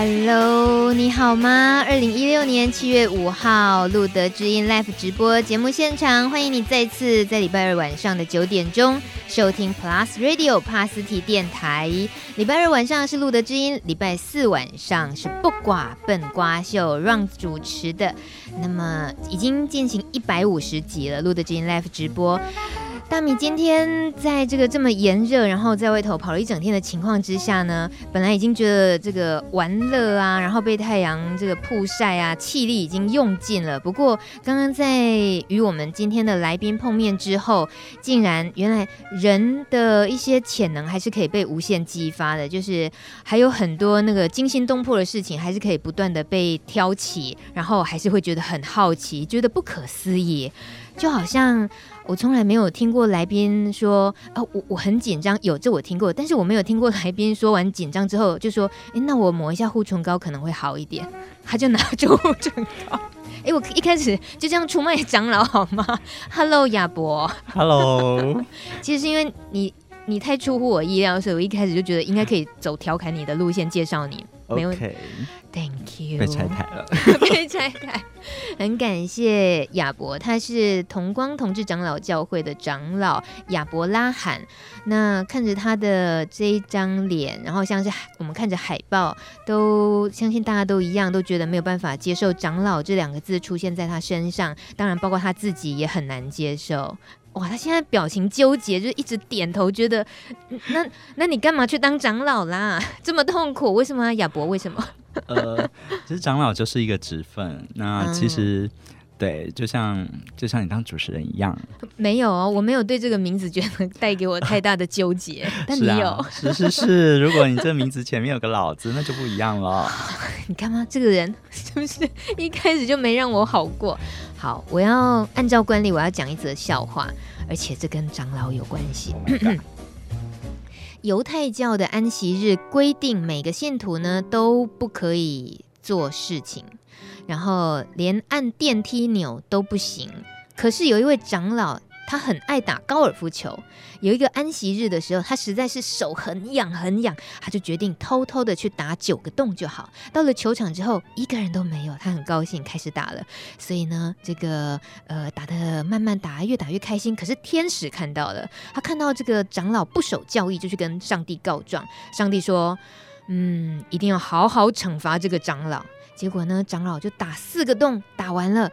Hello， 你好吗？2016年7月5号，路德之音 Live 直播节目现场，欢迎你再次在礼拜二晚上的9点钟收听 Plus Radio 帕斯提电台。礼拜二晚上是路德之音，礼拜四晚上是不寡笨瓜秀 Ron 主持的。那么已经进行150集了，路德之音 Live 直播。大米今天在这么炎热，然后在外头跑了一整天的情况之下呢，本来已经觉得这个玩乐啊，然后被太阳曝晒啊，气力已经用尽了。不过刚刚在与我们今天的来宾碰面之后，竟然原来人的一些潜能还是可以被无限激发的，就是还有很多那个惊心动魄的事情还是可以不断的被挑起，然后还是会觉得很好奇，觉得不可思议。就好像我从来没有听过来宾说啊，我很紧张，有这我听过，但是我没有听过来宾说完紧张之后就说，那我抹一下护唇膏可能会好一点，他就拿出护唇膏。我一开始就这样出卖长老好吗 ？Hello， 亚伯。Hello 。其实是因为你太出乎我意料，所以我一开始就觉得应该可以走调侃你的路线，介绍你。没问题。Okay.Thank you， 被拆台了被拆台，很感谢亚伯，他是同光同志长老教会的长老亚伯拉罕。那看着他的这一张脸，然后像是我们看着海报，都相信大家都一样，都觉得没有办法接受长老这两个字出现在他身上，当然包括他自己也很难接受。哇，他现在表情纠结，就一直点头，觉得那你干嘛去当长老啦？这么痛苦，为什么啊？亚伯，为什么？其实长老就是一个职分，那其实、对，就像你当主持人一样。没有哦，我没有对这个名字觉得带给我太大的纠结，但你有、是，如果你这名字前面有个老字那就不一样了你看吗，这个人是不是一开始就没让我好过。好，我要按照惯例我要讲一则笑话，而且这跟长老有关系、犹太教的安息日规定每个信徒呢都不可以做事情，然后连按电梯钮都不行。可是有一位长老他很爱打高尔夫球，有一个安息日的时候他实在是手很痒，他就决定偷偷的去打9个洞就好。到了球场之后一个人都没有，他很高兴开始打了。所以呢打得慢打，越打越开心。可是天使看到了，他看到这个长老不守教义，就去跟上帝告状。上帝说一定要好好惩罚这个长老。结果呢长老就打4个洞，打完了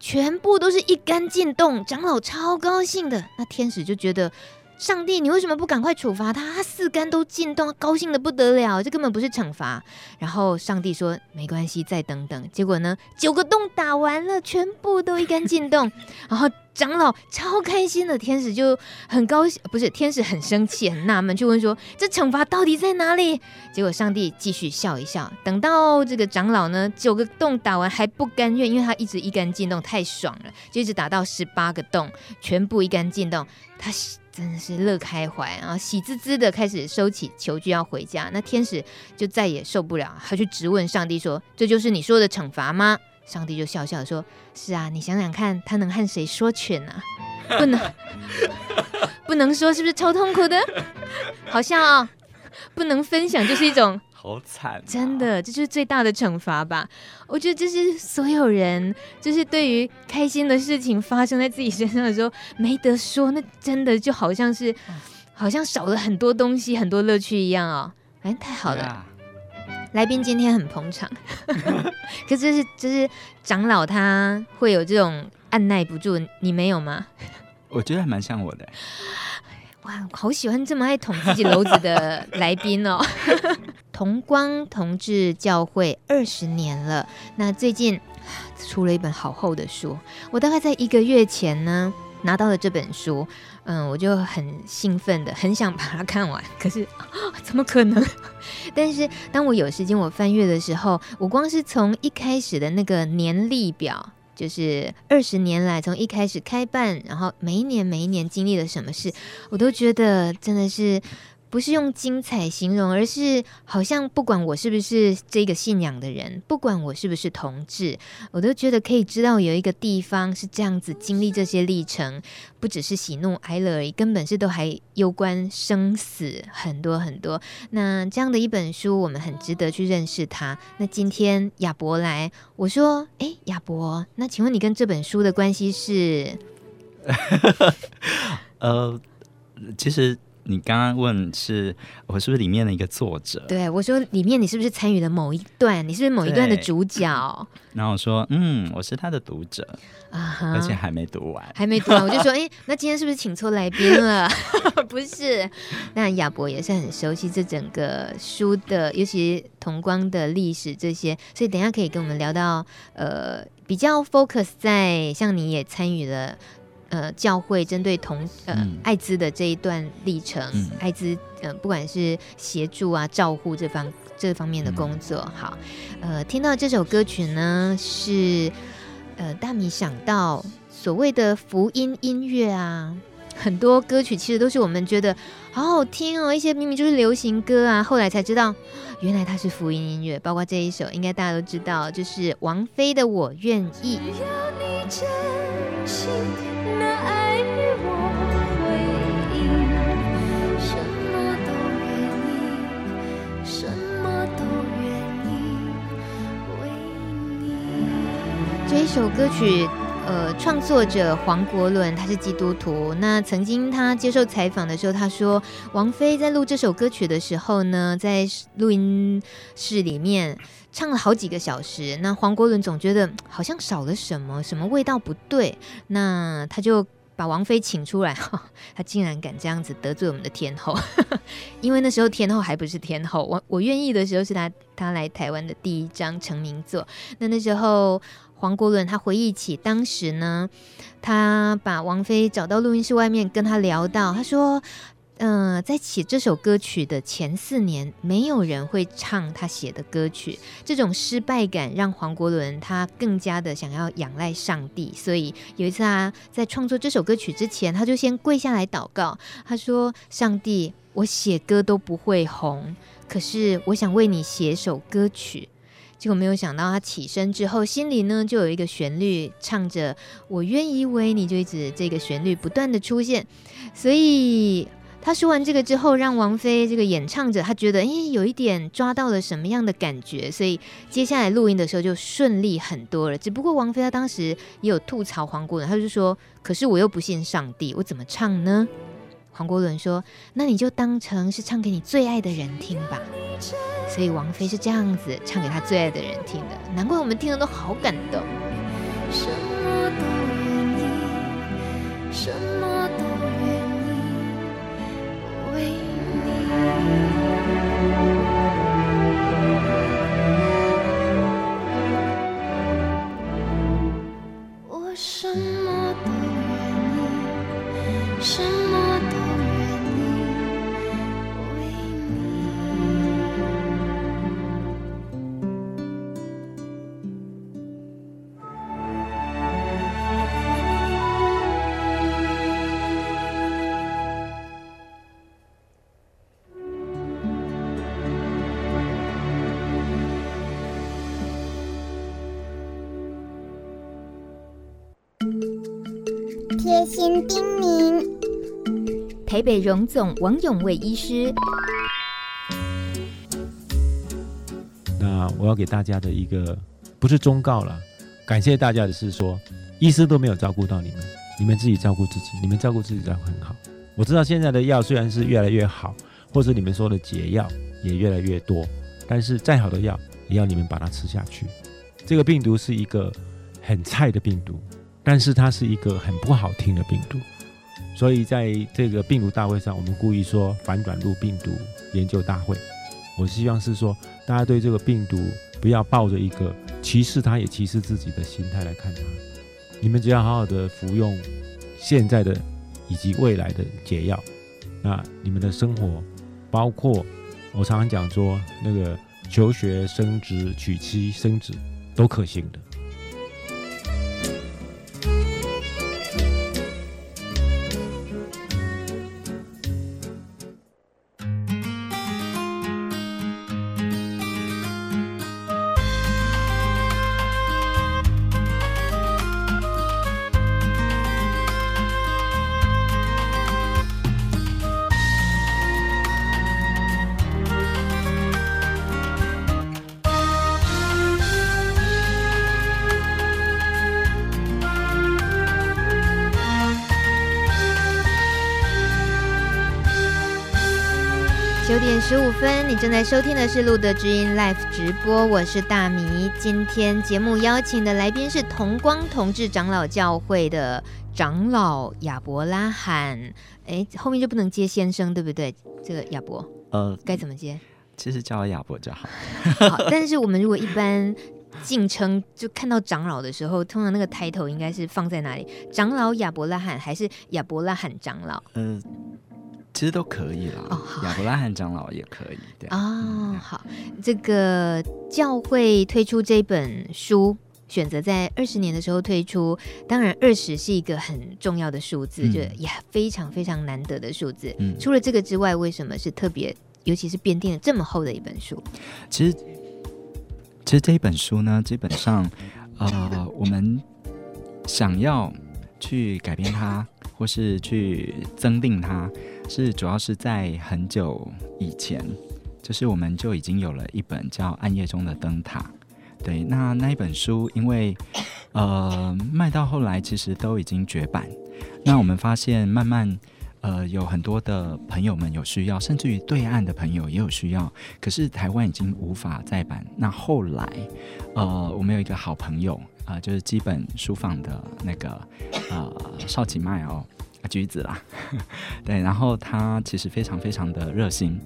全部都是一杆进洞，长老超高兴的。那天使就觉得，上帝你为什么不赶快处罚他，他4杆都进洞，高兴的不得了，这根本不是惩罚。然后上帝说没关系，再等等。结果呢9个洞打完了，全部都一杆进洞然后长老超开心的，天使就很高兴，不是，天使很生气很纳闷，去问说这惩罚到底在哪里。结果上帝继续笑一笑，等到这个长老呢9个洞打完还不甘愿，因为他一直一杆进洞太爽了，就一直打到18个洞全部一杆进洞，他真的是乐开怀，然后喜滋滋的开始收起球具要回家。那天使就再也受不了，他去质问上帝说这就是你说的惩罚吗？上帝就笑笑说是啊，你想想看他能和谁说chuyện啊，不能说，是不是超痛苦的好像哦，不能分享就是一种好惨、啊、真的，这就是最大的惩罚吧。我觉得这是所有人就是对于开心的事情发生在自己身上的时候没得说，那真的就好像少了很多东西，很多乐趣一样哦。哎，太好了、来宾今天很捧场可是就是长老他会有这种按耐不住，你没有吗？我觉得还蛮像我的、哇，好喜欢这么爱捅自己篓子的来宾哦同光同志教会20年了，那最近出了一本好厚的书，我大概在1个月前呢拿到了这本书，我就很兴奋的很想把它看完，可是、怎么可能但是当我有时间我翻阅的时候，我光是从一开始的那个年历表，就是20年来从一开始开办，然后每一年经历了什么事，我都觉得真的是不是用精彩形容，而是好像不管我是不是这个信仰的人，不管我是不是同志，我都觉得可以知道有一个地方是这样子经历这些历程，不只是喜怒哀乐而已，根本是都还攸关生死很多很多。那这样的一本书，我们很值得去认识它。那今天亚伯来，我说亚伯，那请问你跟这本书的关系是其实你刚刚问是我是不是里面的一个作者，对，我说里面你是不是参与了某一段，你是不是某一段的主角，然后我说我是他的读者、而且还没读完我就说那今天是不是请错来宾了不是，那亚伯也是很熟悉这整个书的，尤其同光的历史这些，所以等一下可以跟我们聊到比较 focus 在像你也参与了教会针对艾滋的这一段历程，艾滋不管是协助啊照护这方面的工作。好，听到这首歌曲呢是大米想到所谓的福音音乐啊，很多歌曲其实都是我们觉得好好听哦，一些明明就是流行歌啊，后来才知道原来它是福音音乐，包括这一首应该大家都知道，就是王菲的《我愿意》。只要你真心那爱与我回应，什么都愿意，什么都愿意为你。这一首歌曲创作者黄国伦他是基督徒，那曾经他接受采访的时候他说，王菲在录这首歌曲的时候呢，在录音室里面唱了好几个小时，那黄国伦总觉得好像少了什么味道不对，那他就把王菲请出来，他竟然敢这样子得罪我们的天后因为那时候天后还不是天后，我愿意的时候是他来台湾的第一张成名作。那时候黄国伦他回忆起当时呢，他把王菲找到录音室外面跟他聊到，他说在写这首歌曲的前4年没有人会唱他写的歌曲，这种失败感让黄国伦他更加的想要仰赖上帝，所以有一次他在创作这首歌曲之前，他就先跪下来祷告，他说，上帝，我写歌都不会红，可是我想为你写首歌曲。结果没有想到他起身之后，心里呢就有一个旋律唱着我愿意为你，就一直这个旋律不断的出现，所以他说完这个之后，让王菲这个演唱者他觉得有一点抓到了什么样的感觉，所以接下来录音的时候就顺利很多了。只不过王菲他当时也有吐槽黄国伦，他就说，可是我又不信上帝，我怎么唱呢？黄国伦说，那你就当成是唱给你最爱的人听吧。所以王菲是这样子唱给他最爱的人听的，难怪我们听的都好感动。什么都愿意，什么都愿意为你，我什么都愿意，什么都贴心叮咛，台北荣总王永卫医师。那我要给大家的一个不是忠告啦，感谢大家的是说，医师都没有照顾到你们，你们自己照顾自己，你们照顾自己照顾很好。我知道现在的药虽然是越来越好，或是你们说的解药也越来越多，但是再好的药也要你们把它吃下去。这个病毒是一个很菜的病毒，但是它是一个很不好听的病毒，所以在这个病毒大会上，我们故意说反转录病毒研究大会。我希望是说，大家对这个病毒不要抱着一个歧视它也歧视自己的心态来看它。你们只要好好的服用现在的以及未来的解药，那你们的生活，包括我常常讲说那个求学、升职、娶妻、生子，都可行的。9点15分，你正在收听的是路德之音 Live 直播，我是大米。今天节目邀请的来宾是同光同志长老教会的长老亚伯拉罕。哎，后面就不能接先生，对不对？这个亚伯，该怎么接？其实叫亚伯就好。好，但是我们如果一般敬称，就看到长老的时候，通常那个抬头应该是放在哪里？长老亚伯拉罕还是亚伯拉罕长老？其实都可以啦，亚伯拉罕长老也可以。对哦，好，这个教会推出这本书，选择在20年的时候推出，当然20是一个很重要的数字，就也非常非常难得的数字。除了这个之外，为什么是特别，尤其是编订了这么厚的一本书？其实这一本书呢，基本上我们想要去改变它，或是去增订它，是主要是在很久以前，就是我们就已经有了一本叫《暗夜中的灯塔》。对，那一本书因为卖到后来其实都已经绝版，那我们发现慢慢有很多的朋友们有需要，甚至于对岸的朋友也有需要，可是台湾已经无法再版。那后来我们有一个好朋友就是基本书坊的那个邵启迈哦，橘子啦对，然后他其实非常非常的热心，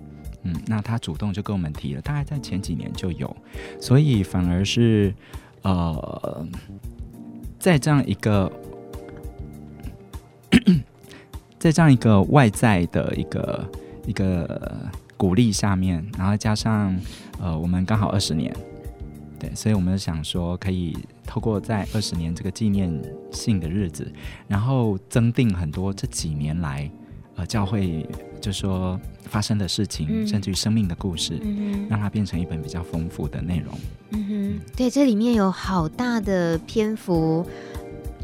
那他主动就跟我们提了，大概在前几年就有，所以反而是在这样一个外在的一个鼓励下面，然后加上我们刚好20年。对，所以我们想说可以透过在20年这个纪念性的日子，然后增订很多这几年来教会就说发生的事情，甚至于生命的故事，让它变成一本比较丰富的内容。对，这里面有好大的篇幅，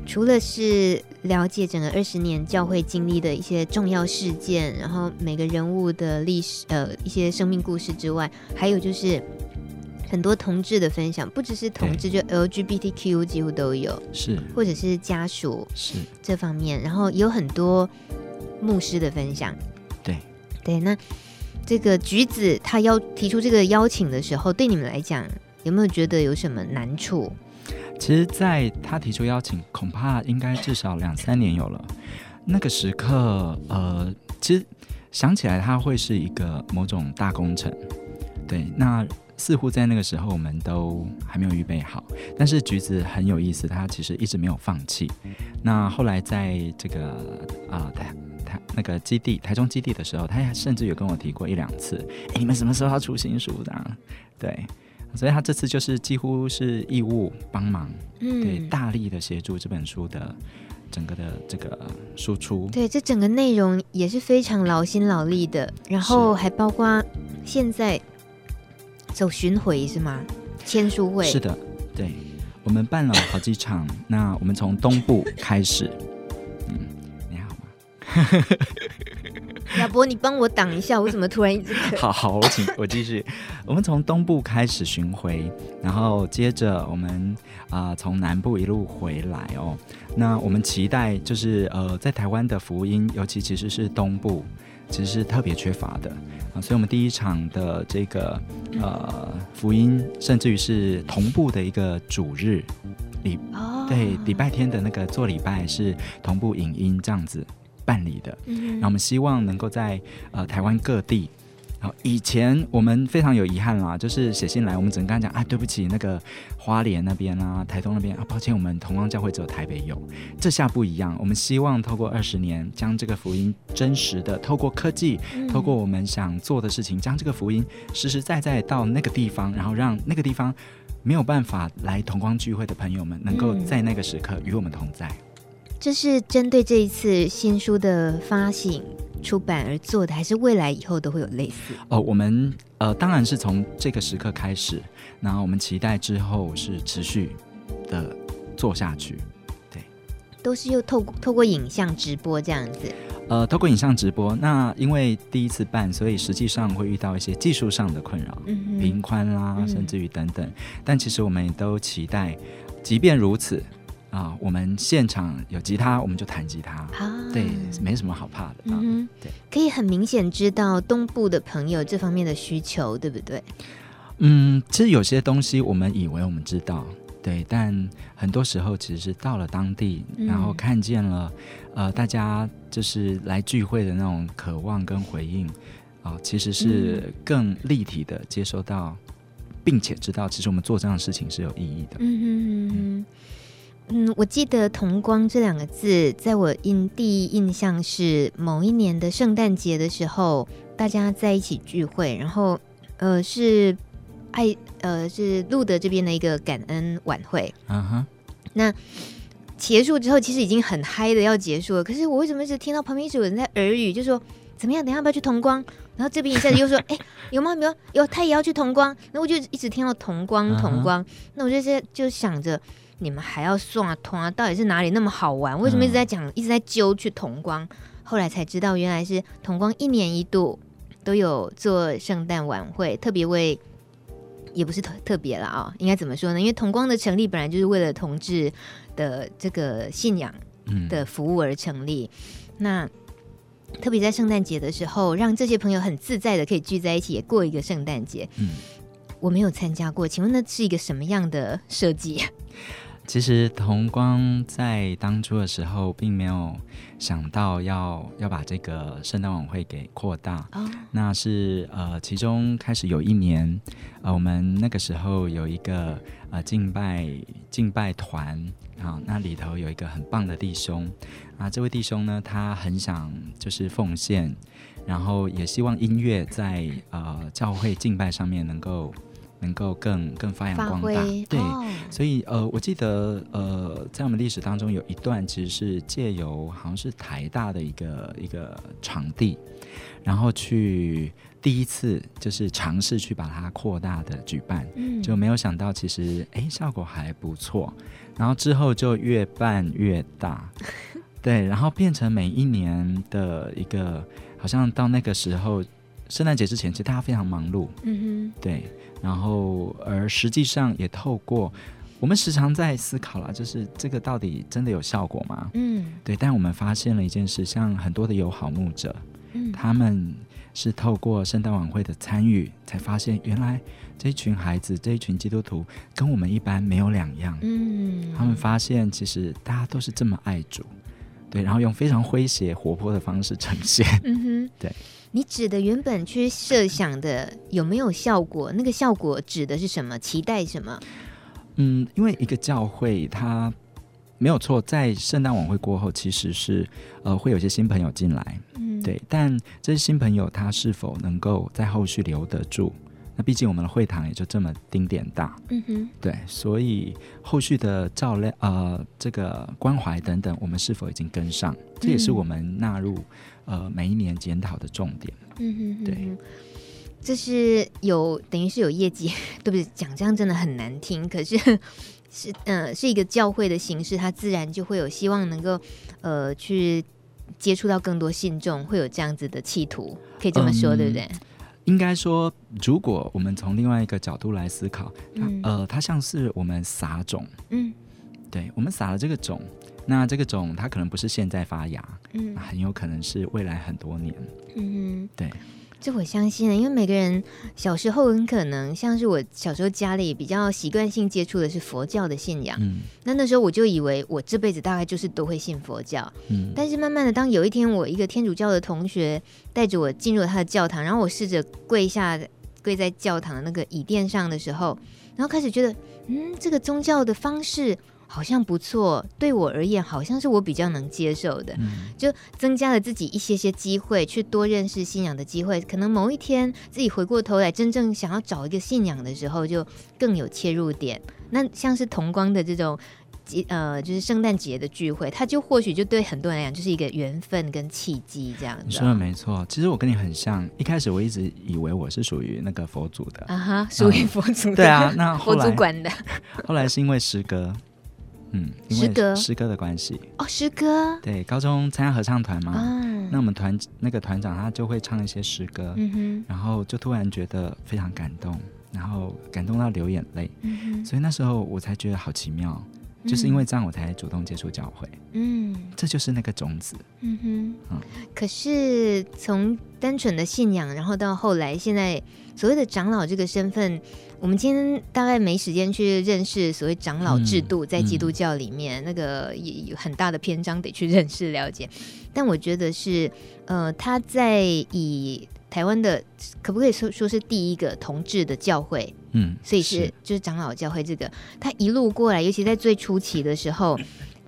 除了是了解整个20年教会经历的一些重要事件，然后每个人物的历史一些生命故事之外，还有就是很多同志的分享，不只是同志，就 LGBTQ 几乎都有，是，或者是家属，是这方面，然后也有很多牧师的分享。对，那这个橘子他提出这个邀请的时候，对你们来讲有没有觉得有什么难处？其实在他提出邀请，恐怕应该至少2-3年有了，那个时刻其实想起来他会是一个某种大工程。对，那似乎在那个时候我们都还没有预备好，但是橘子很有意思，他其实一直没有放弃。那后来在这个那个基地，台中基地的时候，他甚至有跟我提过1-2次，你们什么时候要出新书的啊？对，所以他这次就是几乎是义务帮忙，对，大力的协助这本书的整个的这个输出。对，这整个内容也是非常劳心劳力的，然后还包括现在走巡回是吗？签书会。是的，对，我们办了好几场那我们从东部开始，你好吗？亚伯，你帮我挡一下，我怎么突然一直好，我继续。我们从东部开始巡回，然后接着我们从南部一路回来哦。那我们期待就是在台湾的福音，尤其实是东部，其实是特别缺乏的，所以我们第一场的这个福音，甚至于是同步的一个主日对，礼拜天的那个做礼拜是同步影音这样子办理的。然后我们希望能够在台湾各地。以前我们非常有遗憾啦，就是写信来我们只能跟他讲对不起，那个花莲那边啊，台东那边抱歉，我们同光教会只有台北有。这下不一样，我们希望透过20年将这个福音真实的透过科技，透过我们想做的事情，将这个福音实实在在到那个地方，然后让那个地方没有办法来同光聚会的朋友们能够在那个时刻与我们同在。这是针对这一次新书的发行出版而做的，还是未来以后都会有类似？我们当然是从这个时刻开始，然后我们期待之后是持续的做下去。对，都是又透过影像直播这样子。透过影像直播，那因为第一次办，所以实际上会遇到一些技术上的困扰，频宽啦，甚至于等等。但其实我们也都期待，即便如此，我们现场有吉他我们就弹吉他，对，没什么好怕的。对，可以很明显知道东部的朋友这方面的需求，对不对？其实有些东西我们以为我们知道，对，但很多时候其实是到了当地，然后看见了大家就是来聚会的那种渴望跟回应，其实是更立体的接收到，并且知道其实我们做这样的事情是有意义的。我记得同光这两个字在我第一印象是某一年的圣诞节的时候，大家在一起聚会，然后是路德这边的一个感恩晚会，那结束之后其实已经很嗨的要结束了，可是我为什么一直听到旁边一直有人在耳语，就说怎么样，等一下要不要去同光，然后这边一下子又说有吗？有，他也要去同光，那我就一直听到同光，那我就想着你们还要刷通啊？到底是哪里那么好玩？为什么一直在讲，一直在揪去同光？后来才知道，原来是同光1年1度都有做圣诞晚会，特别为，也不是特别了啊，应该怎么说呢？因为同光的成立本来就是为了同志的这个信仰的服务而成立。那特别在圣诞节的时候，让这些朋友很自在的可以聚在一起，也过一个圣诞节。我没有参加过，请问那是一个什么样的设计？其实同光在当初的时候并没有想到要把这个圣诞晚会给扩大，那是其中开始有一年，我们那个时候有一个敬拜团，那里头有一个很棒的弟兄，这位弟兄呢，他很想就是奉献，然后也希望音乐在教会敬拜上面能够更发扬光大，对，所以我记得在我们历史当中有一段其实是借由好像是台大的一个场地，然后去第一次就是尝试去把它扩大的举办，就没有想到其实效果还不错，然后之后就越办越大，对，然后变成每一年的一个，好像到那个时候圣诞节之前其实大家非常忙碌，对，然后而实际上也透过我们时常在思考啦，就是这个到底真的有效果吗？对，但我们发现了一件事，像很多的友好牧者，他们是透过圣诞晚会的参与才发现，原来这一群孩子，这一群基督徒跟我们一般没有两样，他们发现其实大家都是这么爱主，对，然后用非常诙谐活泼的方式呈现，对。你指的原本去设想的有没有效果？那个效果指的是什么？期待什么？因为一个教会它没有错，在圣诞晚会过后其实是会有些新朋友进来，对，但这些新朋友他是否能够在后续留得住？那毕竟我们的会堂也就这么丁点大，对，所以后续的照料这个关怀等等，我们是否已经跟上？这也是我们纳入每一年检讨的重点。对，这是等于是有业绩，对不对？讲这样真的很难听，可是是一个教会的形式，它自然就会有希望能够去接触到更多信众，会有这样子的企图，可以这么说，对不对？应该说，如果我们从另外一个角度来思考，它像是我们撒种，对，我们撒了这个种，那这个种它可能不是现在发芽，很有可能是未来很多年，对，这我相信，因为每个人小时候很可能，像是我小时候家里比较习惯性接触的是佛教的信仰，那时候我就以为我这辈子大概就是都会信佛教，但是慢慢的，当有一天我一个天主教的同学带着我进入他的教堂，然后我试着跪在教堂那个椅垫上的时候，然后开始觉得这个宗教的方式好像不错，对我而言好像是我比较能接受的，就增加了自己一些机会去多认识信仰的机会，可能某一天自己回过头来真正想要找一个信仰的时候就更有切入点。那像是同光的这种就是圣诞节的聚会，它就或许就对很多人来讲就是一个缘分跟契机，这样子。你说的没错，其实我跟你很像，一开始我一直以为我是属于那个佛祖的，属于佛祖的，对啊，那后来佛祖管的，后来是因为诗歌，因为诗歌的关系，诗歌，对，高中参加合唱团嘛，那我们团长他就会唱一些诗歌，然后就突然觉得非常感动，然后感动到流眼泪，所以那时候我才觉得好奇妙，就是因为这样我才主动接触教会。嗯，这就是那个种子。嗯哼，嗯，可是从单纯的信仰，然后到后来现在所谓的长老这个身份，我们今天大概没时间去认识所谓长老制度在基督教里面，那个有很大的篇章得去认识了解。但我觉得是他在以台湾的可不可以 说是第一个同志的教会，嗯，所以是就是长老教会这个，他一路过来，尤其在最初期的时候，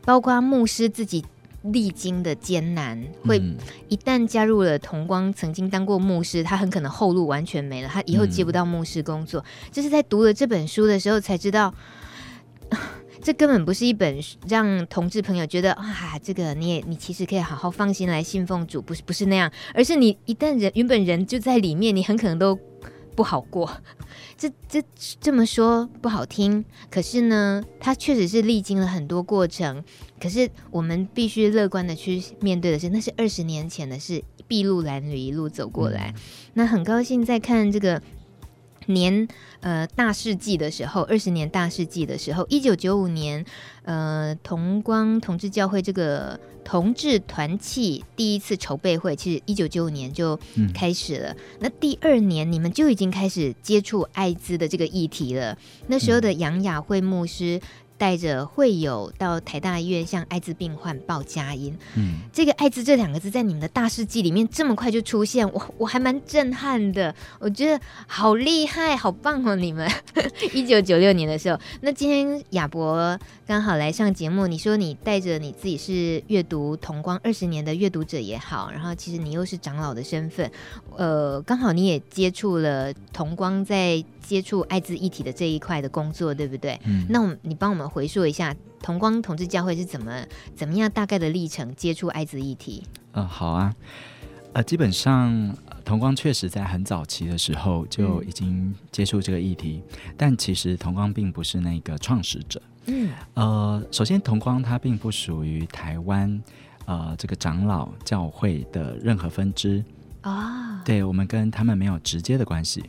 包括牧师自己历经的艰难，会一旦加入了同光曾经当过牧师，他很可能后路完全没了，他以后接不到牧师工作，就是在读了这本书的时候才知道，这根本不是一本让同志朋友觉得啊，这个你其实可以好好放心来信奉主，不是那样，而是你一旦人原本人就在里面，你很可能都不好过。这么说不好听，可是呢，他确实是历经了很多过程。可是我们必须乐观的去面对的是，那是20年前的事，筚路蓝缕一路走过来。那很高兴在看这个大事纪的时候，20年大事纪的时候，1995年，同光同志教会这个同志团契第一次筹备会，其实1995年就开始了。那第2年你们就已经开始接触艾滋的这个议题了。那时候的杨雅慧牧师带着会友到台大医院向艾滋病患报佳音。这个艾滋这两个字在你们的大事纪里面这么快就出现，我还蛮震撼的，我觉得好厉害好棒哦你们。1996 年的时候，那今天亚伯刚好来上节目，你说你带着你自己是阅读同光20年的阅读者也好，然后其实你又是长老的身份，刚好你也接触了同光在接触艾滋议题的这一块的工作，对不对？那你帮我们回溯一下同光同志教会是怎么样大概的历程接触艾滋议题。好啊，基本上同光确实在很早期的时候就已经接触这个议题，但其实同光并不是那个创始者。首先同光它并不属于台湾这个长老教会的任何分支。对，我们跟他们没有直接的关系，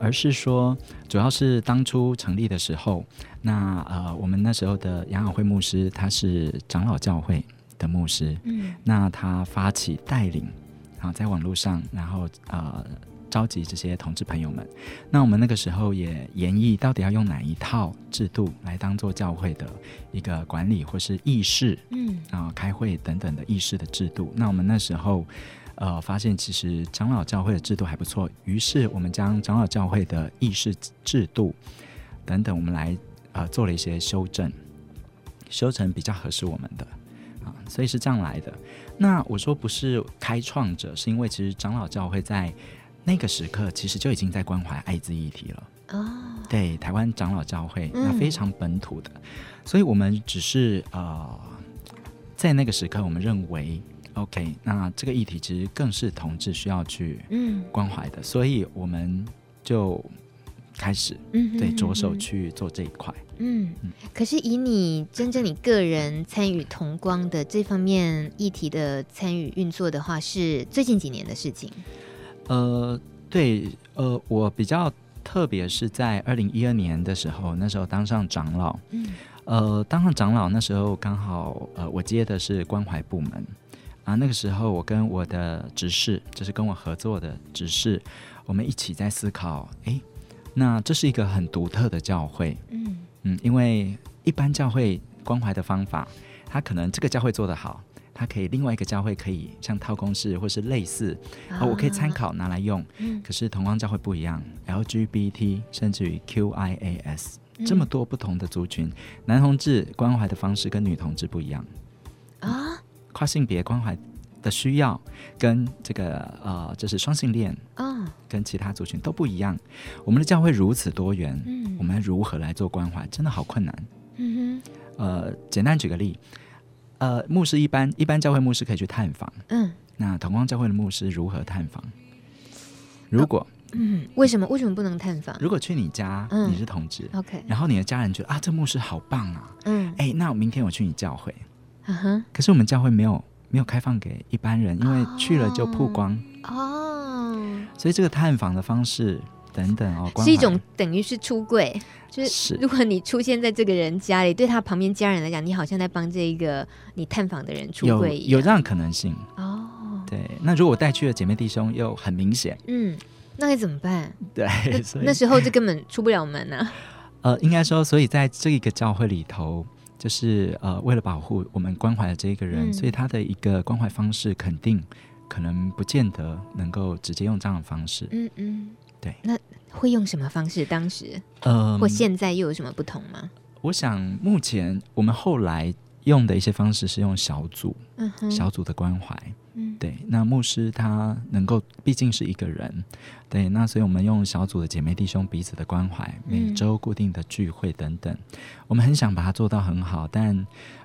而是说主要是当初成立的时候，那我们那时候的杨雅慧牧师他是长老教会的牧师，那他发起带领，然后在网络上然后召集这些同志朋友们。那我们那个时候也研议到底要用哪一套制度来当做教会的一个管理或是议事，开会等等的议事的制度。那我们那时候发现其实长老教会的制度还不错，于是我们将长老教会的议事制度等等我们来做了一些修正比较合适我们的所以是这样来的。那我说不是开创者，是因为其实长老教会在那个时刻其实就已经在关怀艾滋议题了。对，台湾长老教会那非常本土的，所以我们只是在那个时刻我们认为OK， 那这个议题其实更是同志需要去关怀的，所以我们就开始对着手去做这一块。可是以你你个人参与同光的这方面议题的参与运作的话，是最近几年的事情？对，我比较特别是在2012年的时候，那时候当上长老。当上长老那时候刚好我接的是关怀部门。那个时候我跟我的执事，就是跟我合作的执事，我们一起在思考，那这是一个很独特的教会。因为一般教会关怀的方法，他可能这个教会做得好，他可以另外一个教会可以像套公式或是类似，我可以参考拿来用。可是同光教会不一样， LGBT 甚至于 QIAS 这么多不同的族群，男同志关怀的方式跟女同志不一样，跨性别关怀的需要跟这个就是双性恋跟其他族群都不一样。我们的教会如此多元，我们如何来做关怀真的好困难。简单举个例，牧师一般教会牧师可以去探访，那同光教会的牧师如何探访？如果为什么不能探访？如果去你家，你是同志，然后你的家人觉得这牧师好棒啊，那明天我去你教会。可是我们教会没有开放给一般人，因为去了就曝光。所以这个探访的方式等等哦，是一种等于是出柜，就是如果你出现在这个人家里，对他旁边家人来讲，你好像在帮这一个你探访的人出柜一样，有这样可能性哦。对，那如果我带去的姐妹弟兄又很明显，嗯，那该怎么办？对，那时候就根本出不了门啊。应该说，所以在这个教会里头，就是为了保护我们关怀的这个人，所以他的一个关怀方式肯定可能不见得能够直接用这样的方式。嗯嗯，对。那会用什么方式？当时，或现在又有什么不同吗？我想，目前我们后来用的一些方式是用小组，小组的关怀。对，那牧师他能够毕竟是一个人，对，那所以我们用小组的姐妹弟兄彼此的关怀，每周固定的聚会等等，我们很想把它做到很好，但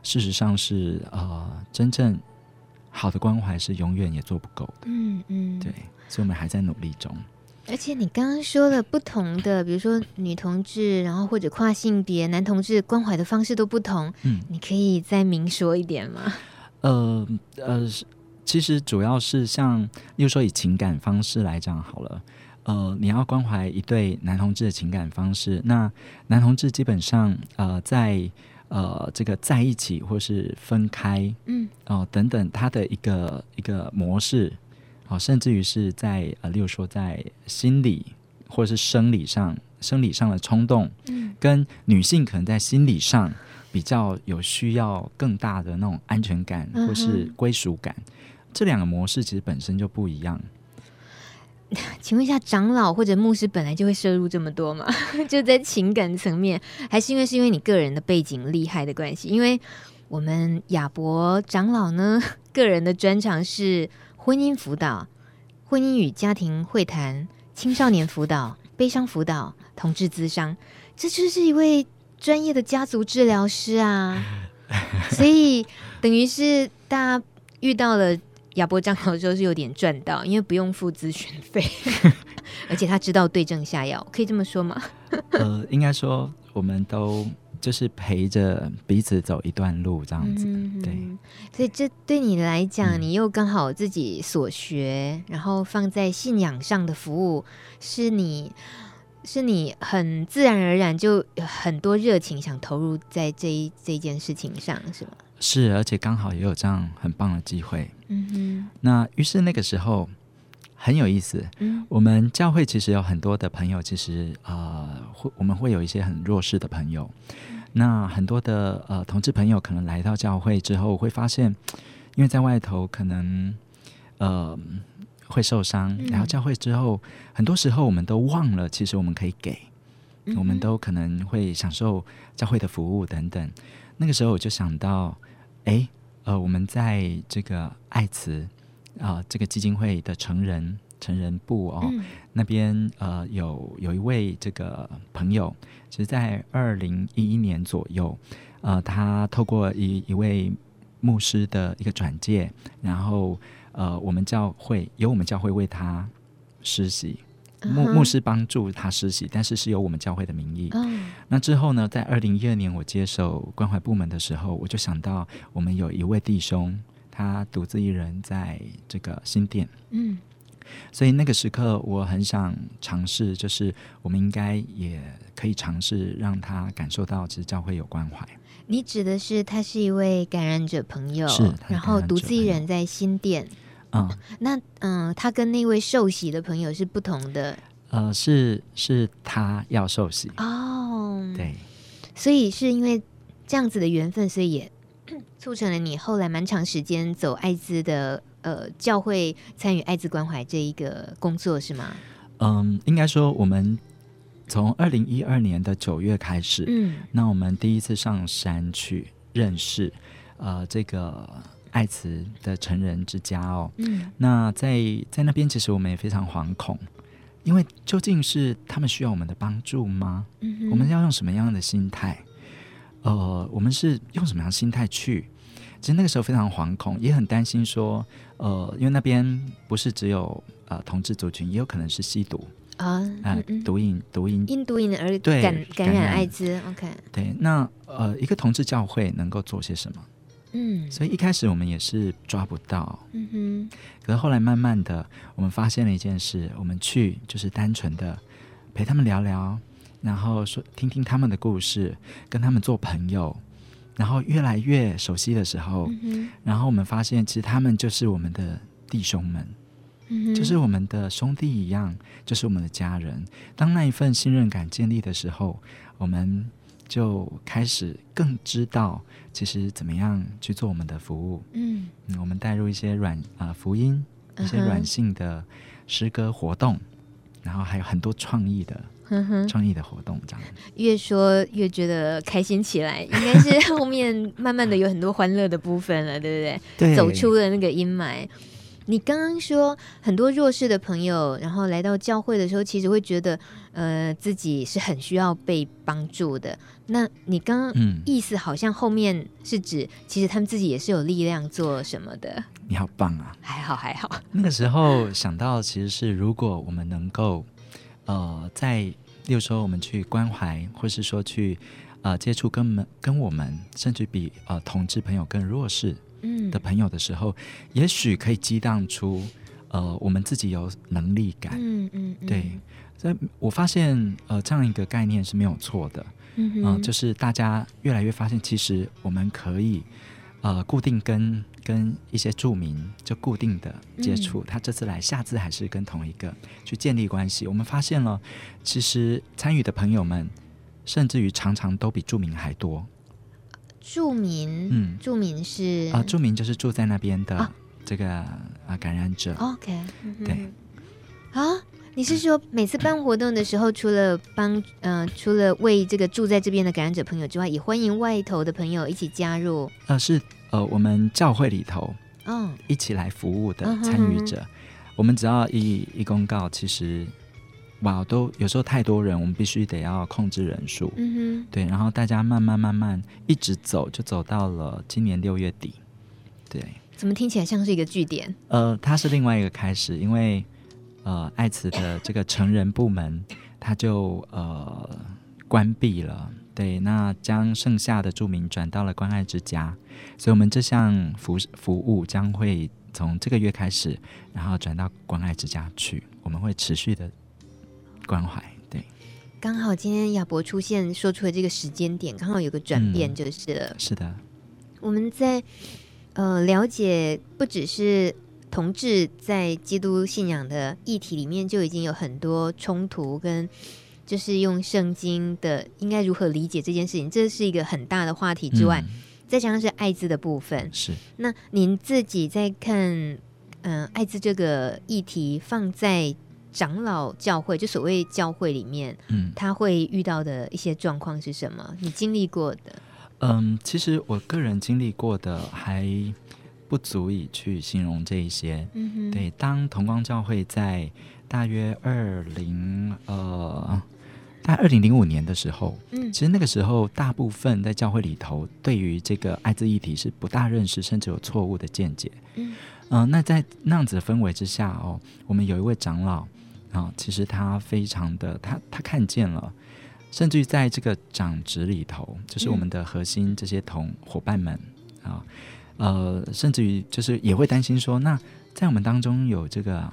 事实上是真正好的关怀是永远也做不够的。嗯嗯，对，所以我们还在努力中。而且你刚刚说了不同的，比如说女同志，然后或者跨性别、男同志关怀的方式都不同，你可以再明说一点吗？其实主要是像例如说以情感方式来讲好了，你要关怀一对男同志的情感方式，那男同志基本上在这个在一起或是分开等等他的一个模式，甚至于是在例如说在心理或是生理上的冲动，跟女性可能在心理上比较有需要更大的那种安全感或是归属感，这两个模式其实本身就不一样。请问一下，长老或者牧师本来就会摄入这么多吗？就在情感层面，还是因为你个人的背景厉害的关系？因为我们亚伯长老呢，个人的专长是婚姻辅导、婚姻与家庭会谈、青少年辅导、悲伤辅导、同志咨商，这就是一位专业的家族治疗师啊。所以等于是大家遇到了亚伯长老的时候是有点赚到，因为不用付咨询费，而且他知道对症下药，可以这么说吗？应该说我们都就是陪着彼此走一段路这样子，对。所以这对你来讲，你又刚好自己所学，然后放在信仰上的服务，是你很自然而然就很多热情想投入在这一件事情上，是吧？是，而且刚好也有这样很棒的机会。那于是那个时候很有意思，我们教会其实有很多的朋友，其实我们会有一些很弱势的朋友，那很多的同志朋友可能来到教会之后会发现，因为在外头可能会受伤，然后教会之后很多时候我们都忘了其实我们可以给，我们都可能会享受教会的服务等等。那个时候我就想到我们在这个爱慈这个基金会的成人部那边有一位这个朋友，其实在2011年左右，他透过一位牧师的一个转介，然后我们教会由我们教会为他施洗，牧师帮助他施洗，但是由我们教会的名义。那之后呢，在2012年我接手关怀部门的时候，我就想到我们有一位弟兄，他独自一人在这个新店，所以那个时刻我很想尝试，就是我们应该也可以尝试让他感受到其实教会有关怀。你指的是他是一位感染者朋友，然后独自一人在新店。那他跟那位受洗的朋友是不同的。是他要受洗对，所以是因为这样子的缘分，所以也促成了你后来蛮长时间走艾滋的教会参与艾滋关怀这一个工作，是吗？应该说我们从2012年的9月开始，那我们第一次上山去认识这个艾滋的成人之家那在那边其实我们也非常惶恐，因为究竟是他们需要我们的帮助吗？我们要用什么样的心态？我们是用什么样的心态去？其实那个时候非常惶恐，也很担心说，因为那边不是只有同志族群，也有可能是吸毒毒瘾，因毒瘾而感染艾滋。对，那一个同志教会能够做些什么？所以一开始我们也是抓不到，可是后来慢慢的，我们发现了一件事，我们去就是单纯的陪他们聊聊，然后说听听他们的故事，跟他们做朋友，然后越来越熟悉的时候，然后我们发现其实他们就是我们的弟兄们，就是我们的兄弟一样，就是我们的家人。当那一份信任感建立的时候，我们就开始更知道其实怎么样去做我们的服务。我们带入一些福音，一些软性的诗歌活动，然后还有很多创意的活动，这样越说越觉得开心起来，应该是后面慢慢的有很多欢乐的部分了，对不对？对，走出了那个阴霾。你刚刚说很多弱势的朋友，然后来到教会的时候，其实会觉得自己是很需要被帮助的。那你刚刚意思好像后面是指其实他们自己也是有力量做什么的。你好棒啊。还好那个时候想到其实是如果我们能够在例如说我们去关怀，或是说去接触跟我们甚至比同志朋友更弱势的朋友的时候，也许可以激荡出我们自己有能力感。对，所以我发现这样一个概念是没有错的。就是大家越来越发现其实我们可以固定跟一些住民就固定的接触，他这次来下次还是跟同一个去建立关系。我们发现了其实参与的朋友们甚至于常常都比住民还多。住民是住民就是住在那边的这个感染者。OK， 对啊，你是说每次办活动的时候，除了为这个住在这边的感染者朋友之外，也欢迎外头的朋友一起加入？是我们教会里头一起来服务的参与者。我们只要一公告，其实哇，都有时候太多人，我们必须得要控制人数。对，然后大家慢慢一直走，就走到了今年6月底。对，怎么听起来像是一个据点？它是另外一个开始，因为爱慈的这个成人部门，它就关闭了。对，那将剩下的住民转到了关爱之家，所以我们这项服务将会从这个月开始，然后转到关爱之家去，我们会持续的关怀。对，刚好今天亚伯出现说出了这个时间点，刚好有个转变就是了。是的，我们在了解不只是同志在基督信仰的议题里面就已经有很多冲突，跟就是用圣经的应该如何理解这件事情，这是一个很大的话题之外，再加上是艾滋的部分。是，那您自己在看艾滋这个议题放在长老教会，就所谓教会里面，他会遇到的一些状况是什么？你经历过的？其实我个人经历过的还不足以去形容这一些。对，当同光教会在大约2005年的时候，其实那个时候大部分在教会里头对于这个艾滋议题是不大认识，甚至有错误的见解。那在那样子的氛围之下我们有一位长老其实他非常的他看见了，甚至在这个长职里头，就是我们的核心这些同伙伴们甚至于就是也会担心说，那在我们当中有这个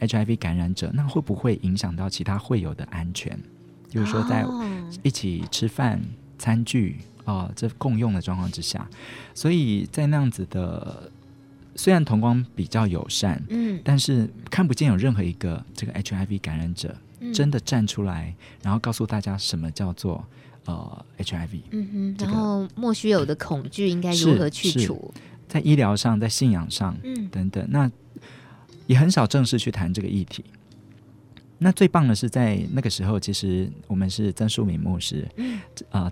HIV 感染者，那会不会影响到其他会友的安全？就是说在一起吃饭餐具这共用的状况之下，所以在那样子的，虽然同光比较友善，但是看不见有任何一个这个 HIV 感染者真的站出来，然后告诉大家什么叫做HIV。然后莫须有的恐惧应该如何去除，在医疗上，在信仰上等等，那也很少正式去谈这个议题。那最棒的是在那个时候，其实我们是曾树敏牧师，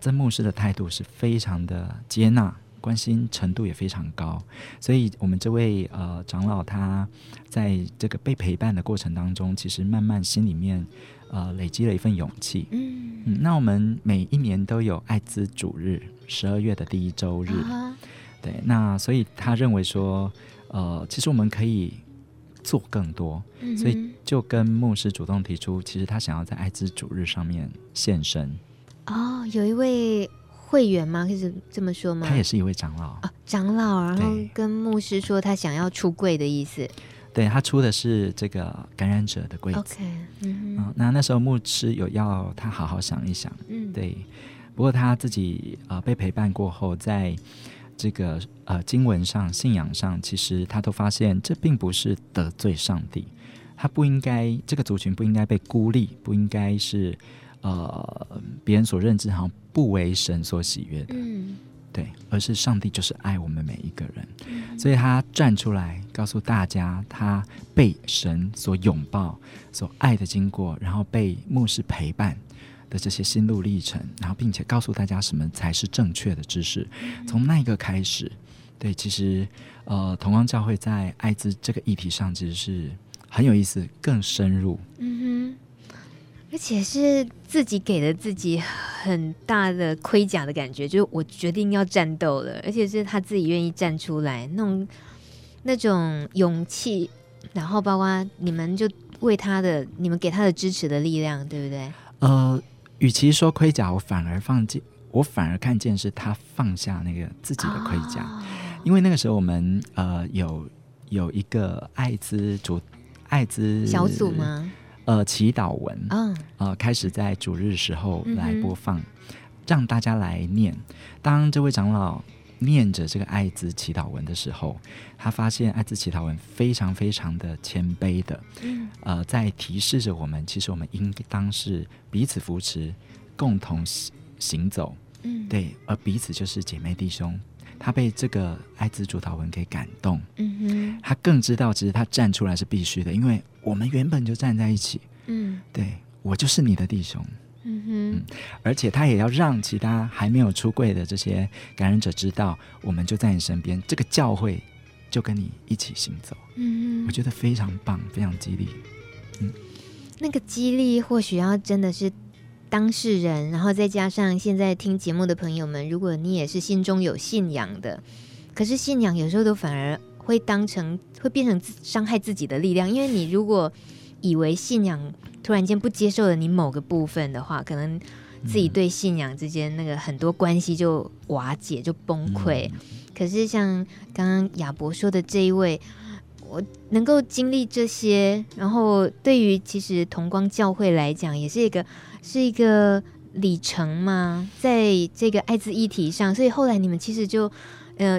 曾牧师的态度是非常的接纳，关心程度也非常高，所以我们这位长老他在这个被陪伴的过程当中，其实慢慢心里面累积了一份勇气。那我们每一年都有艾滋主日，12月的第一周日。对，那所以他认为说其实我们可以做更多，所以就跟牧师主动提出，其实他想要在艾滋主日上面现身。有一位会员吗？可以这么说吗？他也是一位长老，然后跟牧师说他想要出柜的意思。对，他出的是这个感染者的规则。 OK， 嗯嗯，那时候牧师有要他好好想一想，嗯，对。不过他自己被陪伴过后，在这个经文上、信仰上，其实他都发现这并不是得罪上帝，他不应该，这个族群不应该被孤立，不应该是别人所认知好像不为神所喜悦的，嗯，对，而是上帝就是爱我们每一个人，嗯，所以他站出来告诉大家他被神所拥抱、所爱的经过，然后被牧师陪伴的这些心路历程，然后并且告诉大家什么才是正确的知识。从那一个开始，对，其实同光教会在艾滋这个议题上其实是很有意思，更深入，嗯哼，而且是自己给了自己很大的盔甲的感觉，就是我决定要战斗了，而且是他自己愿意站出来，那种勇气，然后包括你们就为他的，你们给他的支持的力量，对不对？与其说盔甲，我反而看见是他放下那个自己的盔甲，哦，因为那个时候我们有一个艾滋小组吗？祈祷文，嗯，开始在主日时候来播放，嗯，让大家来念。当这位长老念着这个艾滋祈祷文的时候，他发现艾滋祈祷文非常非常的谦卑的，嗯，在提示着我们，其实我们应当是彼此扶持，共同行走，嗯，对，而彼此就是姐妹弟兄。他被这个艾滋主导文给感动，嗯哼，他更知道其实他站出来是必须的，因为我们原本就站在一起，嗯，对，我就是你的弟兄，嗯哼，嗯，而且他也要让其他还没有出柜的这些感染者知道，我们就在你身边，这个教会就跟你一起行走，嗯哼，我觉得非常棒，非常激励，嗯，那个激励或许要真的是当事人，然后再加上现在听节目的朋友们，如果你也是心中有信仰的，可是信仰有时候都反而会变成伤害自己的力量，因为你如果以为信仰突然间不接受了你某个部分的话，可能自己对信仰之间那个很多关系就瓦解，就崩溃，嗯，可是像刚刚亚伯说的这一位，我能够经历这些，然后对于其实同光教会来讲也是一个里程嘛，在这个艾滋议题上，所以后来你们其实就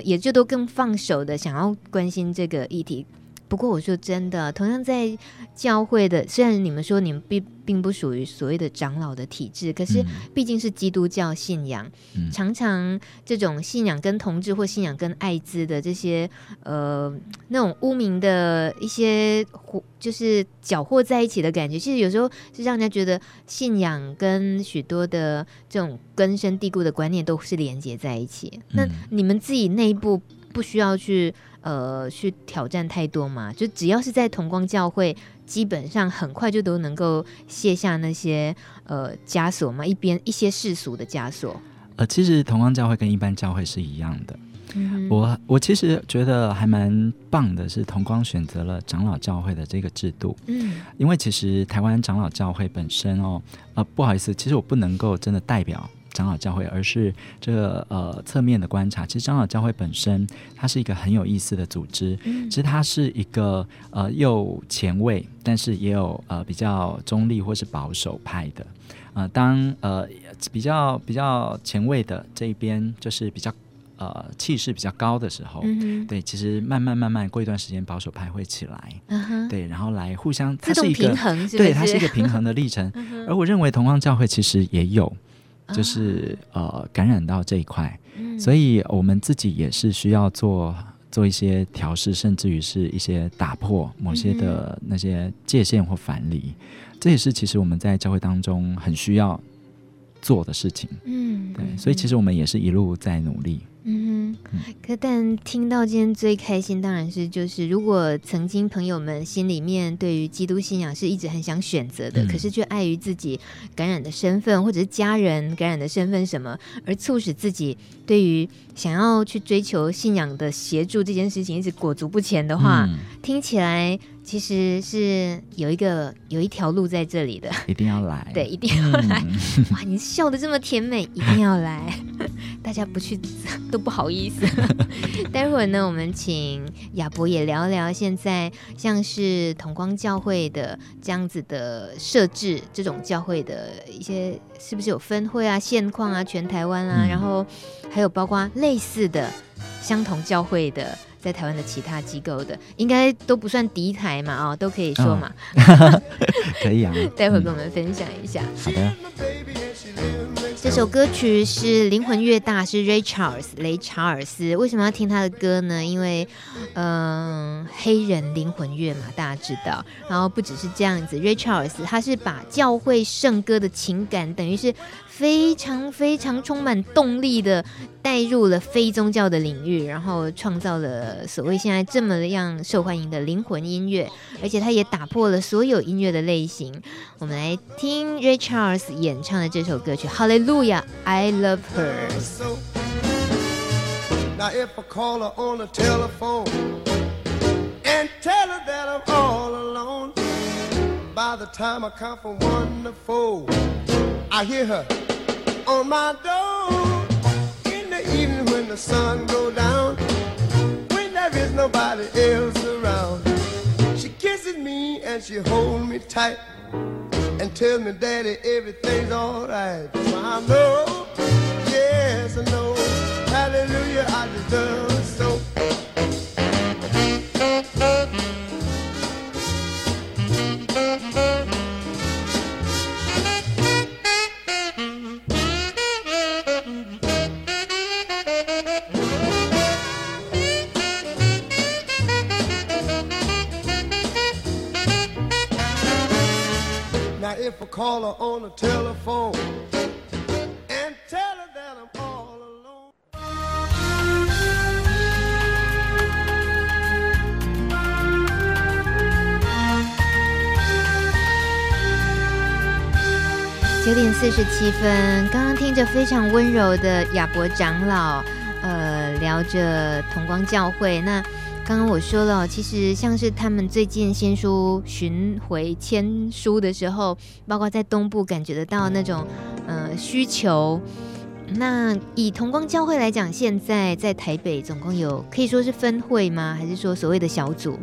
也就都更放手的想要关心这个议题。不过我说真的，同样在教会的，虽然你们说你们并不属于所谓的长老的体制，可是毕竟是基督教信仰，嗯，常常这种信仰跟同志或信仰跟艾滋的这些那种污名的一些就是搅和在一起的感觉，其实有时候是让人家觉得信仰跟许多的这种根深蒂固的观念都是连接在一起，嗯，那你们自己内部不需要去挑战太多嘛，就只要是在同光教会基本上很快就都能够卸下那些枷锁嘛，一些世俗的枷锁。其实同光教会跟一般教会是一样的，嗯，我其实觉得还蛮棒的是同光选择了长老教会的这个制度，嗯，因为其实台湾长老教会本身不好意思，其实我不能够真的代表长老教会，而是这个侧面的观察。其实长老教会本身它是一个很有意思的组织，嗯，其实它是一个又前卫，但是也有比较中立或是保守派的。当比较前卫的这一边就是比较气势比较高的时候，嗯，对，其实慢慢过一段时间保守派会起来，嗯，对，然后来互相它是一个自动平衡是不是？对，它是一个平衡的历程，嗯，而我认为同光教会其实也有就是感染到这一块，嗯，所以我们自己也是需要做一些调试，甚至于是一些打破某些的那些界限或藩篱，嗯，这也是其实我们在教会当中很需要做的事情，嗯，对，所以其实我们也是一路在努力，嗯哼，可但听到今天最开心当然是就是如果曾经朋友们心里面对于基督信仰是一直很想选择的，嗯，可是却碍于自己感染的身份或者是家人感染的身份什么而促使自己对于想要去追求信仰的协助这件事情一直裹足不前的话，嗯，听起来其实是有一条路在这里的，一定要来，对，一定要来、哇，你笑得这么甜美，一定要来大家不去都不好意思待会儿呢我们请亚伯也聊聊现在像是同光教会的这样子的设置，这种教会的一些是不是有分会啊、现况啊、全台湾啊、然后还有包括类似的相同教会的在台湾的其他机构的，应该都不算敌台嘛、都可以说嘛、可以啊待会儿跟我们分享一下、好的。这首歌曲是灵魂乐大师 Ray Charles 雷查尔斯，为什么要听他的歌呢？因为黑人灵魂乐嘛，大家知道，然后不只是这样子， Ray Charles 他是把教会圣歌的情感等于是非常非常充满动力的带入了非宗教的领域，然后创造了所谓现在这么样受欢迎的灵魂音乐，而且他也打破了所有音乐的类型。我们来听 Ray Charles 演唱的这首歌曲 Hallelujah I Love Her。 Now if I call her on the telephone and tell her that I'm all alone, by the time I come from 1 to 4 I hear her on my door.Even when the sun goes down, when there is nobody else around, she kisses me and she holds me tight and tells me, Daddy, everything's all right. So I know, yes I know, hallelujah, I deserve it so. If I call her on the telephone and tell her that I'm all alone. 9:47，刚刚听着非常温柔的亚伯长老，聊着同光教会。那刚刚我说了，其实像是他们最近新书巡回签书的时候，包括在东部感觉得到那种需求。那以同光教会来讲，现在在台北总共有可以说是分会吗？还是说所谓的小组？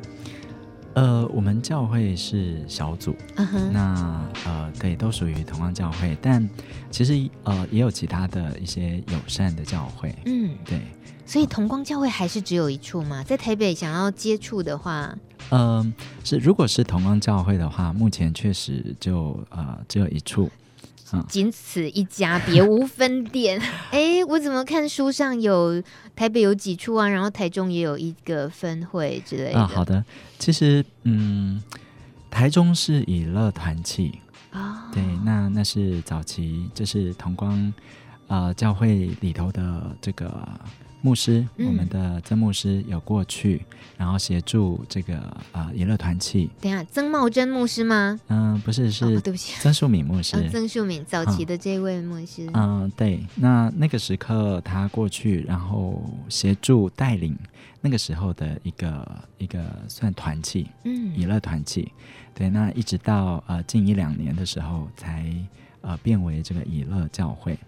我们教会是小组、那对，都属于同光教会，但其实也有其他的一些友善的教会，对。所以同光教会还是只有一处吗？在台北想要接触的话，是，如果是同光教会的话，目前确实就只有一处。仅此一家，别无分店。我怎么看书上有台北有几处啊，然后台中也有一个分会之类的。好的，其实台中是以乐团契、对，那是早期就是同光教会里头的这个牧师，我们的曾牧师有过去，然后协助这个以乐团契。等一下，曾茂珍牧师吗？不是，是曾树敏牧师。曾树敏早期的这位牧师。对，那个时刻他过去，然后协助带领那个时候的一个算团契，以乐团契。对，那一直到近1-2年的时候才变为这个以乐教会。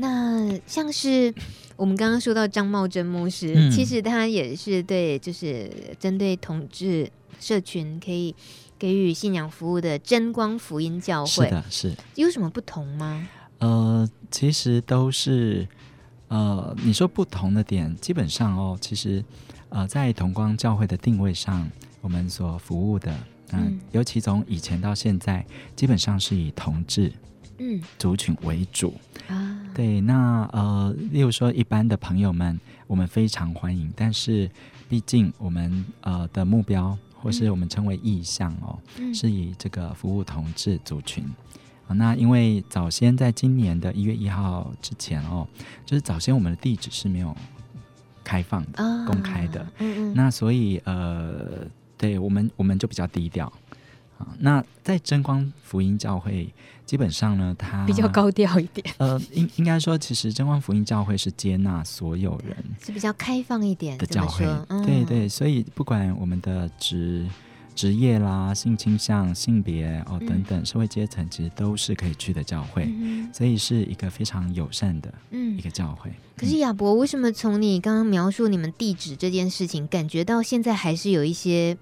那像是我们刚刚说到张茂珍牧师、其实他也是对，就是针对同志社群可以给予信仰服务的真光福音教会。是的，是。有什么不同吗？其实都是你说不同的点，基本上其实在同光教会的定位上，我们所服务的，尤其从以前到现在，基本上是以同志族群为主。对，那例如说一般的朋友们，我们非常欢迎，但是毕竟我们的目标，或是我们称为意向是以这个服务同志族群。那因为早先在今年的1月1号之前就是早先我们的地址是没有开放的、公开的，那所以对，我们就比较低调。那在真光福音教会基本上呢，它比较高调一点，应该说其实真光福音教会是接纳所有人，是比较开放一点的教会，对对，所以不管我们的职业啦、性倾向、性别哦等等社会阶层，其实都是可以去的教会，所以是一个非常友善的一个教会。可是亚伯，为什么从你刚刚描述你们地址这件事情，感觉到现在还是有一些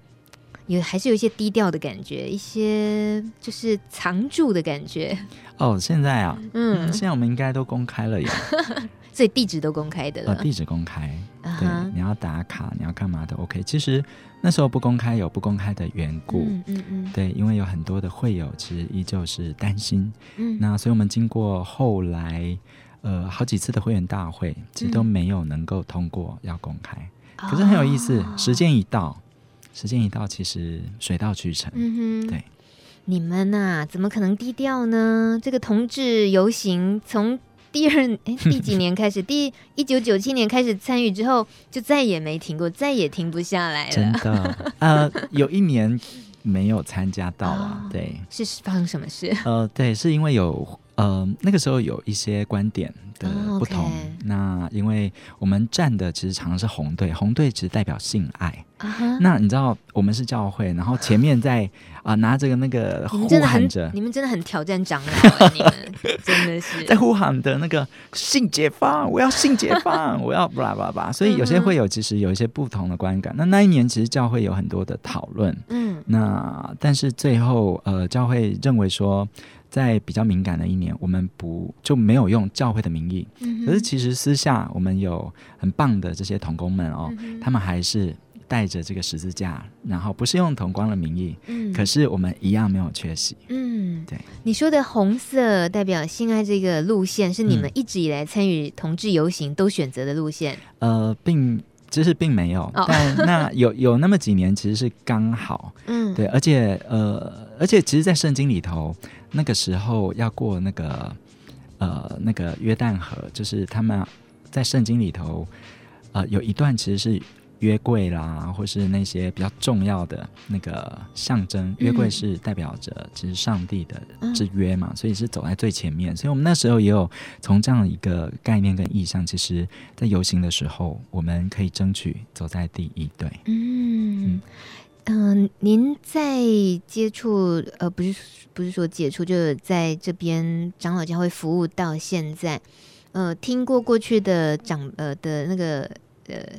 低调的感觉，一些就是藏住的感觉？哦，现在啊，现在我们应该都公开了呀，所以地址都公开的了，地址公开，对，你要打卡，你要干嘛都 OK。其实那时候不公开有不公开的缘故，对，因为有很多的会友其实依旧是担心，那所以我们经过后来好几次的会员大会，其实都没有能够通过要公开，可是很有意思，时间一到其实水到渠成，对。你们啊怎么可能低调呢？这个同志游行从第几年开始第1997年开始参与之后就再也没停过，再也停不下来了，真的。有一年没有参加到啊，对，是发生什么事？对，是因为有那个时候有一些观点的不同，那因为我们站的其实常常是红队，红队其实代表性爱，那你知道我们是教会，然后前面在拿着那个呼喊着，你们真的很挑战长老，你们真的是在呼喊的那个性解放，我要性解放，我要blah blah blah，所以有些会有其实有一些不同的观感，那一年其实教会有很多的讨论，那但是最后教会认为说在比较敏感的一年，我们就没有用教会的名义，可是其实私下我们有很棒的这些同工们哦，他们还是带着这个十字架，然后不是用同光的名义，可是我们一样没有缺席，对。你说的红色代表性爱这个路线是你们一直以来参与同志游行都选择的路线？其实并没有，但那有那么几年其实是刚好，对，而且其实在圣经里头那个时候要过那个约旦河，就是他们在圣经里头有一段其实是约柜啦，或是那些比较重要的那个象征，约柜是代表着其实上帝的之约嘛，所以是走在最前面，所以我们那时候也有从这样一个概念跟意象，其实在游行的时候我们可以争取走在第一队。您在接触不是说接触，就是在这边长老教会服务到现在，听过过去的的那个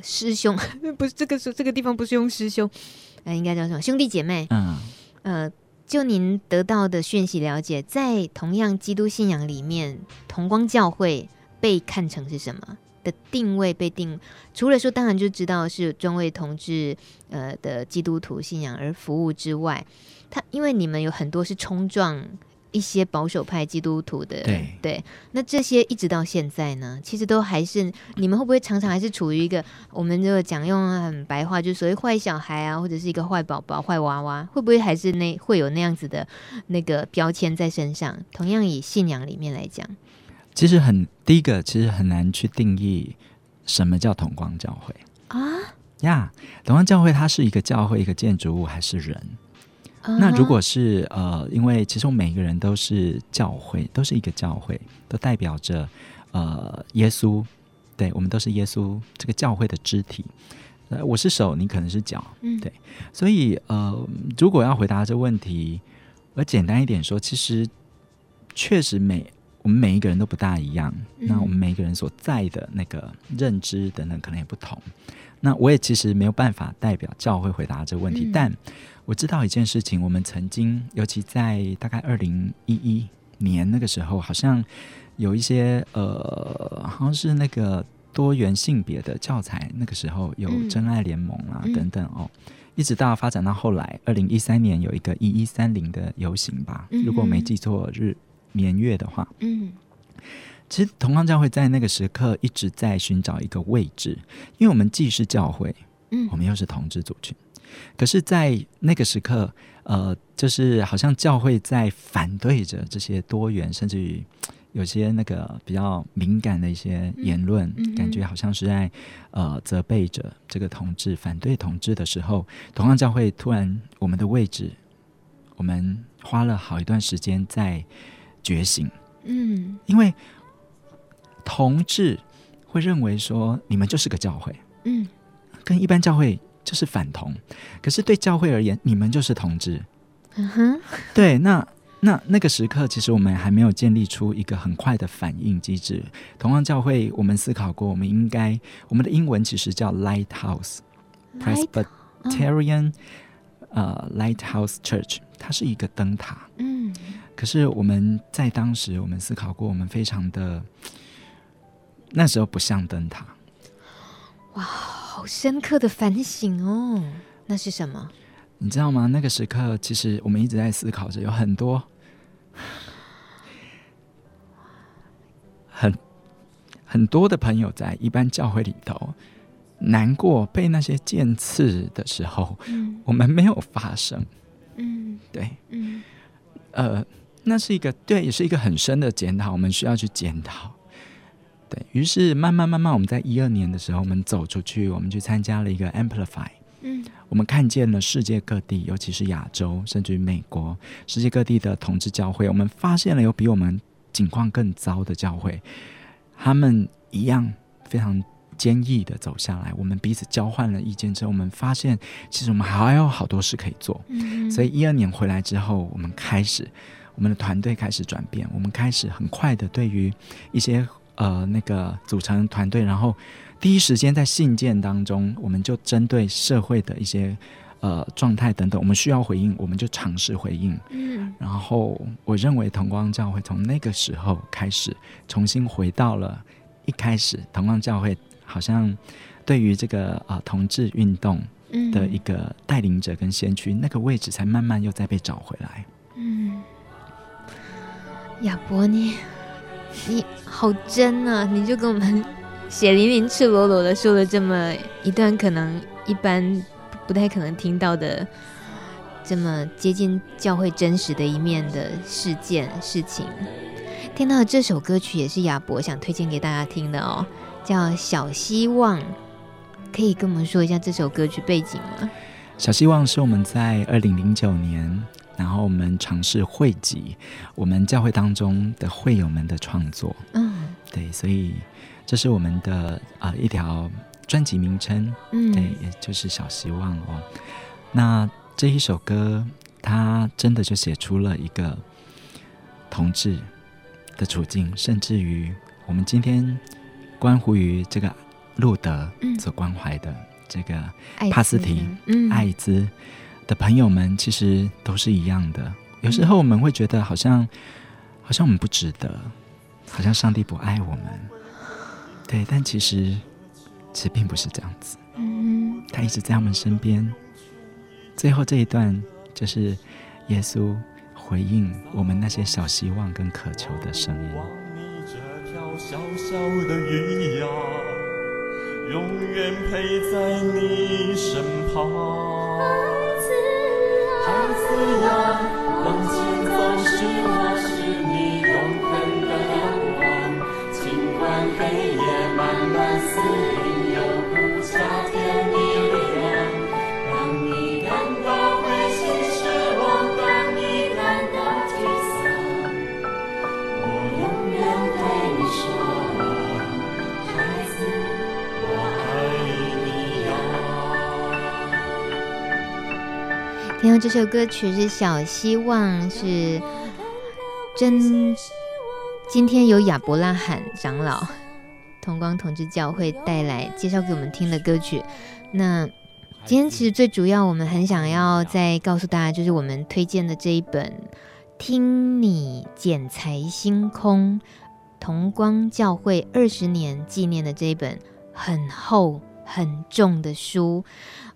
师兄，不是这个地方不是用师兄，应该叫什么兄弟姐妹？就您得到的讯息了解，在同样基督信仰里面，同光教会被看成是什么的定位？除了说当然就知道是专为同志的基督徒信仰而服务之外，因为你们有很多是冲撞一些保守派基督徒的， 对，那这些一直到现在呢，其实都还是，你们会不会常常还是处于一个，我们就讲用很白话，就是所谓坏小孩啊，或者是一个坏宝宝、坏娃娃，会不会还是会有那样子的那个标签在身上？同样以信仰里面来讲，其实第一个其实很难去定义什么叫同光教会啊呀，同光教会它是一个教会、一个建筑物还是人？那如果是因为其实我们每一个人都是教会，都是一个教会，都代表着耶稣，对，我们都是耶稣这个教会的肢体，我是手，你可能是脚，对，所以如果要回答这问题，我简单一点说，其实确实我们每一个人都不大一样，那我们每一个人所在的那个认知等等可能也不同，那我也其实没有办法代表教会回答这问题，但我知道一件事情，我们曾经尤其在大概2011年那个时候，好像有一些好像是那个多元性别的教材，那个时候有真爱联盟啊等等哦，一直到发展到后来2013年有一个1130的游行吧，如果我没记错年月的话，其实同光教会在那个时刻一直在寻找一个位置，因为我们既是教会，我们又是同志族群，可是在那个时刻就是好像教会在反对着这些多元，甚至于有些那个比较敏感的一些言论，感觉好像是在责备着这个同志，反对同志的时候，同光教会突然我们的位置，我们花了好一段时间在觉醒。嗯，因为同志会认为说你们就是个教会，嗯，跟一般教会就是反同，可是对教会而言，你们就是同志。嗯哼，对，那个时刻其实我们还没有建立出一个很快的反应机制。同样教会我们思考过，我们应该，我们的英文其实叫 Lighthouse Presbyterian Lighthouse Church， 它是一个灯塔。嗯，可是我们在当时我们思考过，我们非常的，那时候不像灯塔。哇，好深刻的反省哦。那是什么你知道吗？那个时刻其实我们一直在思考着，有很多很多的朋友在一般教会里头难过被那些剑刺的时候，嗯，我们没有发声。嗯，对，嗯，那是一个，对，也是一个很深的检讨，我们需要去检讨。对，于是慢慢我们在2012年的时候，我们走出去，我们去参加了一个 Amplify。嗯，我们看见了世界各地，尤其是亚洲甚至于美国，世界各地的同志教会，我们发现了有比我们境况更糟的教会，他们一样非常坚毅的走下来。我们彼此交换了意见之后，我们发现其实我们还有好多事可以做。嗯，所以2012年回来之后，我们开始，我们的团队开始转变，我们开始很快的对于一些那个组成团队，然后第一时间在信件当中，我们就针对社会的一些状态等等，我们需要回应，我们就尝试回应。嗯，然后我认为同光教会从那个时候开始重新回到了一开始同光教会好像对于这个同志运动的一个带领者跟先驱，那个位置才慢慢又再被找回来。嗯，亚伯你好真啊，你就跟我们血淋淋赤裸裸的说了这么一段可能一般不太可能听到的这么接近教会真实的一面的事情。听到这首歌曲也是亚伯想推荐给大家听的哦，叫小希望。可以跟我们说一下这首歌曲背景吗？小希望是我们在2009年，然后我们尝试汇集我们教会当中的会友们的创作。嗯，对，所以这是我们的一条专辑名称。嗯，对，也就是小希望哦。那这一首歌它真的就写出了一个同志的处境，甚至于我们今天关乎于这个路德所关怀的这个帕斯提艾滋的朋友们，其实都是一样的。有时候我们会觉得好像我们不值得，好像上帝不爱我们。对，但其实并不是这样子。嗯，他一直在我们身边。最后这一段就是耶稣回应我们那些小希望跟渴求的声音。望你这条小小的鱼呀，永远陪在你身旁。孩子呀，往前走，是我是你永恒的仰望。尽管黑夜漫漫，四邻有不加添力量。当你感到灰心失望，当你感到沮丧，我永远对你说，孩子，我爱你。听到这首歌曲是小希望，是今天由亚伯拉罕长老同光同志教会带来介绍给我们听的歌曲。那今天其实最主要我们很想要再告诉大家，就是我们推荐的这一本《听你剪裁星空》，同光教会20年纪念的这一本很厚很重的书。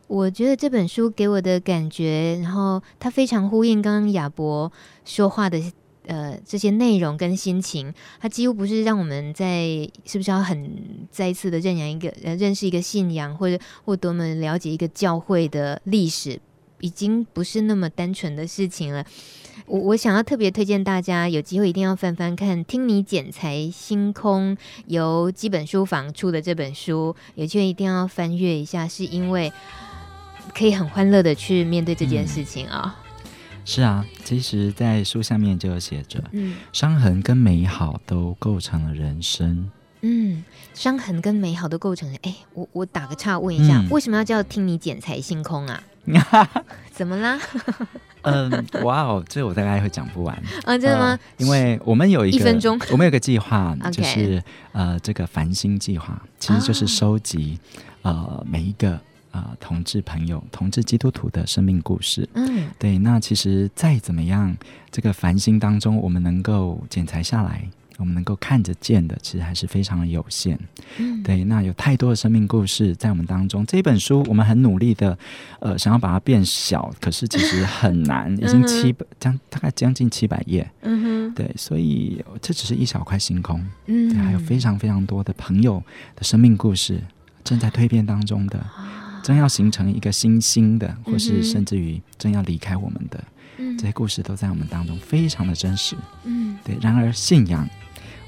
我觉得这本书给我的感觉，然后它非常呼应刚刚亚伯说话的这些内容跟心情。它几乎不是让我们在是不是要很再一次的认识一个信仰，或多么了解一个教会的历史，已经不是那么单纯的事情了。我想要特别推荐大家，有机会一定要翻翻看《听你剪裁星空》，由基本书房出的这本书，有机会一定要翻阅一下，是因为可以很欢乐的去面对这件事情啊。是啊，其实在书下面就有写着，伤痕跟美好都构成了人生。伤痕跟美好都构成了。我打个岔问一下，为什么要叫听你剪裁星空啊？怎么啦？哇哦，这我大概会讲不完啊，真的吗？因为我们有一个1分钟，我们有一个计划，就是这个繁星计划，其实就是收集每一个同志朋友、同志基督徒的生命故事。对，那其实再怎么样，这个繁星当中，我们能够剪裁下来，我们能够看得见的，其实还是非常有限。对，那有太多的生命故事在我们当中。这本书我们很努力的，想要把它变小，可是其实很难，已经大概将近700页。对，所以这只是一小块星空。对，还有非常非常多的朋友的生命故事正在蜕变当中的，正要形成一个新星的，或是甚至于正要离开我们的，这些故事都在我们当中，非常的真实。对，然而信仰，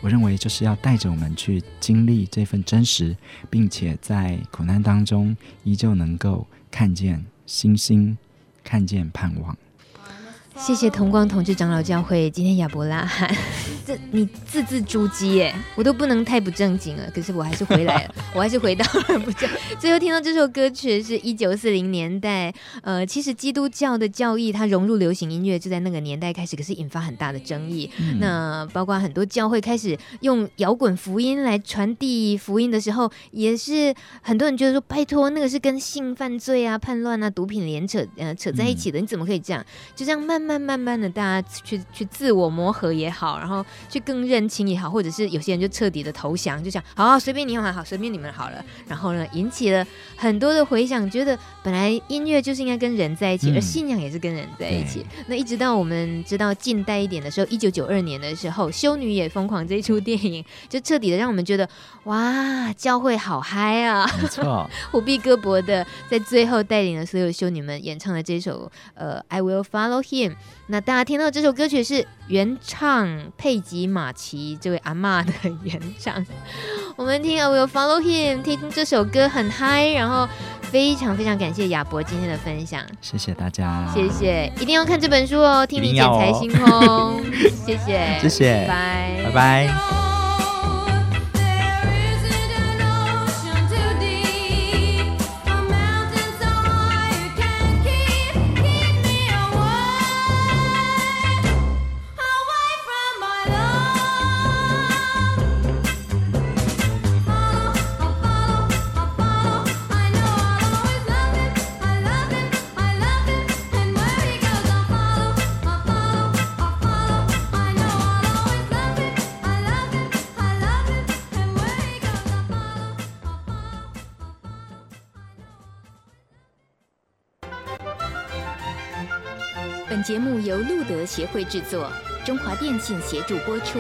我认为就是要带着我们去经历这份真实，并且在苦难当中依旧能够看见星星，看见盼望。谢谢同光同志长老教会今天亚伯拉罕，这你字字珠玑耶，我都不能太不正经了，可是我还是回来了，我还是回到了不正。最后听到这首歌曲是1940年代，其实基督教的教义它融入流行音乐就在那个年代开始，可是引发很大的争议。那包括很多教会开始用摇滚福音来传递福音的时候，也是很多人觉得说，拜托，那个是跟性犯罪啊、叛乱啊、毒品连扯在一起的，你怎么可以这样？就这样慢慢的大家去自我磨合也好，然后去更认清也好，或者是有些人就彻底的投降，就想好随便你们好，随便你们好了。然后呢，引起了很多的回响，觉得本来音乐就是应该跟人在一起，而信仰也是跟人在一起。那一直到我们知道近代一点的时候，1992年的时候，《修女也疯狂》这一出电影，就彻底的让我们觉得哇，教会好嗨啊！没错，虎臂胳膊的在最后带领了所有修女们演唱了这首I Will Follow Him。那大家听到这首歌曲是原唱佩吉马奇这位阿嬷的原唱，我们听 I Will Follow Him， 听这首歌很嗨，然后非常非常感谢亚伯今天的分享，谢谢大家，谢谢，一定要看这本书哦，听你剪裁星空，谢谢，谢谢，拜拜，拜拜。节目由路德协会制作，中华电信协助播出。